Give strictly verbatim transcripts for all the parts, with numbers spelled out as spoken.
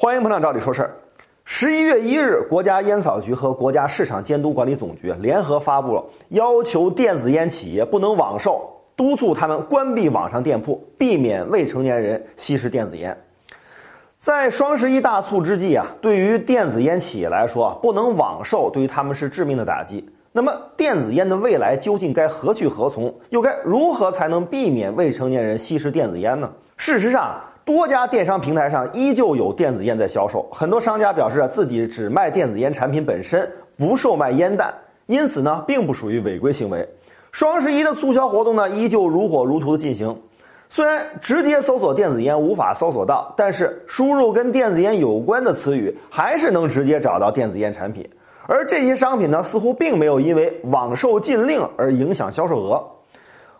欢迎捧场，照理说事儿。十一月一日，国家烟草局和国家市场监督管理总局联合发布了要求电子烟企业不能网售，督促他们关闭网上店铺，避免未成年人吸食电子烟。在双十一大促之际啊，对于电子烟企业来说，不能网售对于他们是致命的打击。那么电子烟的未来究竟该何去何从？又该如何才能避免未成年人吸食电子烟呢？事实上，多家电商平台上依旧有电子烟在销售，很多商家表示自己只卖电子烟产品本身，不售卖烟弹，因此呢，并不属于违规行为。双十一的促销活动呢，依旧如火如荼的进行。虽然直接搜索电子烟无法搜索到，但是输入跟电子烟有关的词语还是能直接找到电子烟产品。而这些商品呢，似乎并没有因为网售禁令而影响销售额。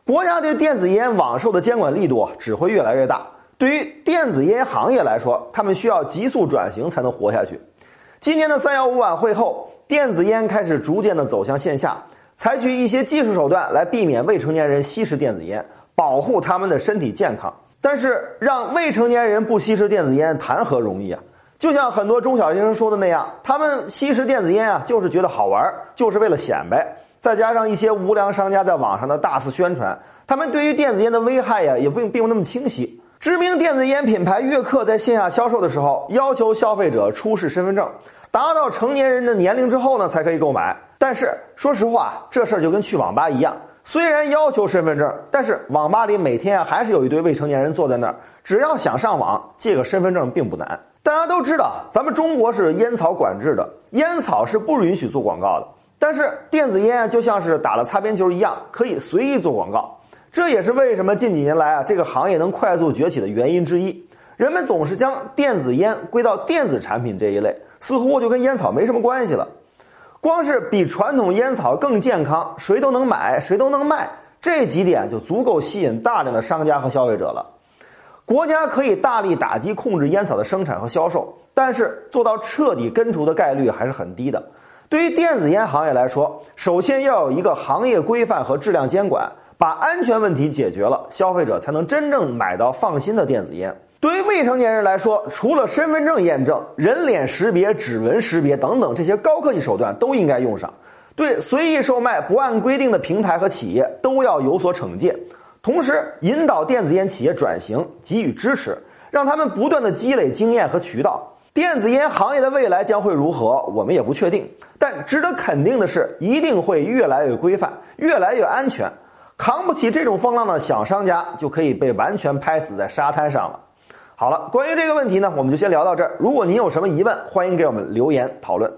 国家对电子烟网售的监管力度只会越来越大。对于电子烟行业来说，他们需要急速转型才能活下去。今年的三一五晚会后，电子烟开始逐渐的走向线下，采取一些技术手段来避免未成年人吸食电子烟，保护他们的身体健康。但是让未成年人不吸食电子烟谈何容易啊！就像很多中小学生说的那样，他们吸食电子烟啊，就是觉得好玩，就是为了显摆。再加上一些无良商家在网上的大肆宣传，他们对于电子烟的危害呀、啊，也并并不那么清晰。知名电子烟品牌悦刻在线下销售的时候，要求消费者出示身份证，达到成年人的年龄之后呢，才可以购买。但是说实话，这事儿就跟去网吧一样，虽然要求身份证，但是网吧里每天啊还是有一堆未成年人坐在那儿，只要想上网，借个身份证并不难。大家都知道，咱们中国是烟草管制的，烟草是不允许做广告的。但是电子烟就像是打了擦边球一样，可以随意做广告。这也是为什么近几年来啊，这个行业能快速崛起的原因之一。人们总是将电子烟归到电子产品这一类，似乎就跟烟草没什么关系了。光是比传统烟草更健康，谁都能买，谁都能卖，这几点就足够吸引大量的商家和消费者了。国家可以大力打击控制烟草的生产和销售，但是做到彻底根除的概率还是很低的。对于电子烟行业来说，首先要有一个行业规范和质量监管，把安全问题解决了，消费者才能真正买到放心的电子烟。对于未成年人来说，除了身份证验证、人脸识别、指纹识别等等这些高科技手段都应该用上，对随意售卖不按规定的平台和企业都要有所惩戒，同时引导电子烟企业转型，给予支持，让他们不断的积累经验和渠道。电子烟行业的未来将会如何，我们也不确定，但值得肯定的是，一定会越来越规范，越来越安全。扛不起这种风浪的小商家就可以被完全拍死在沙滩上了。好了，关于这个问题呢，我们就先聊到这儿。如果您有什么疑问，欢迎给我们留言讨论。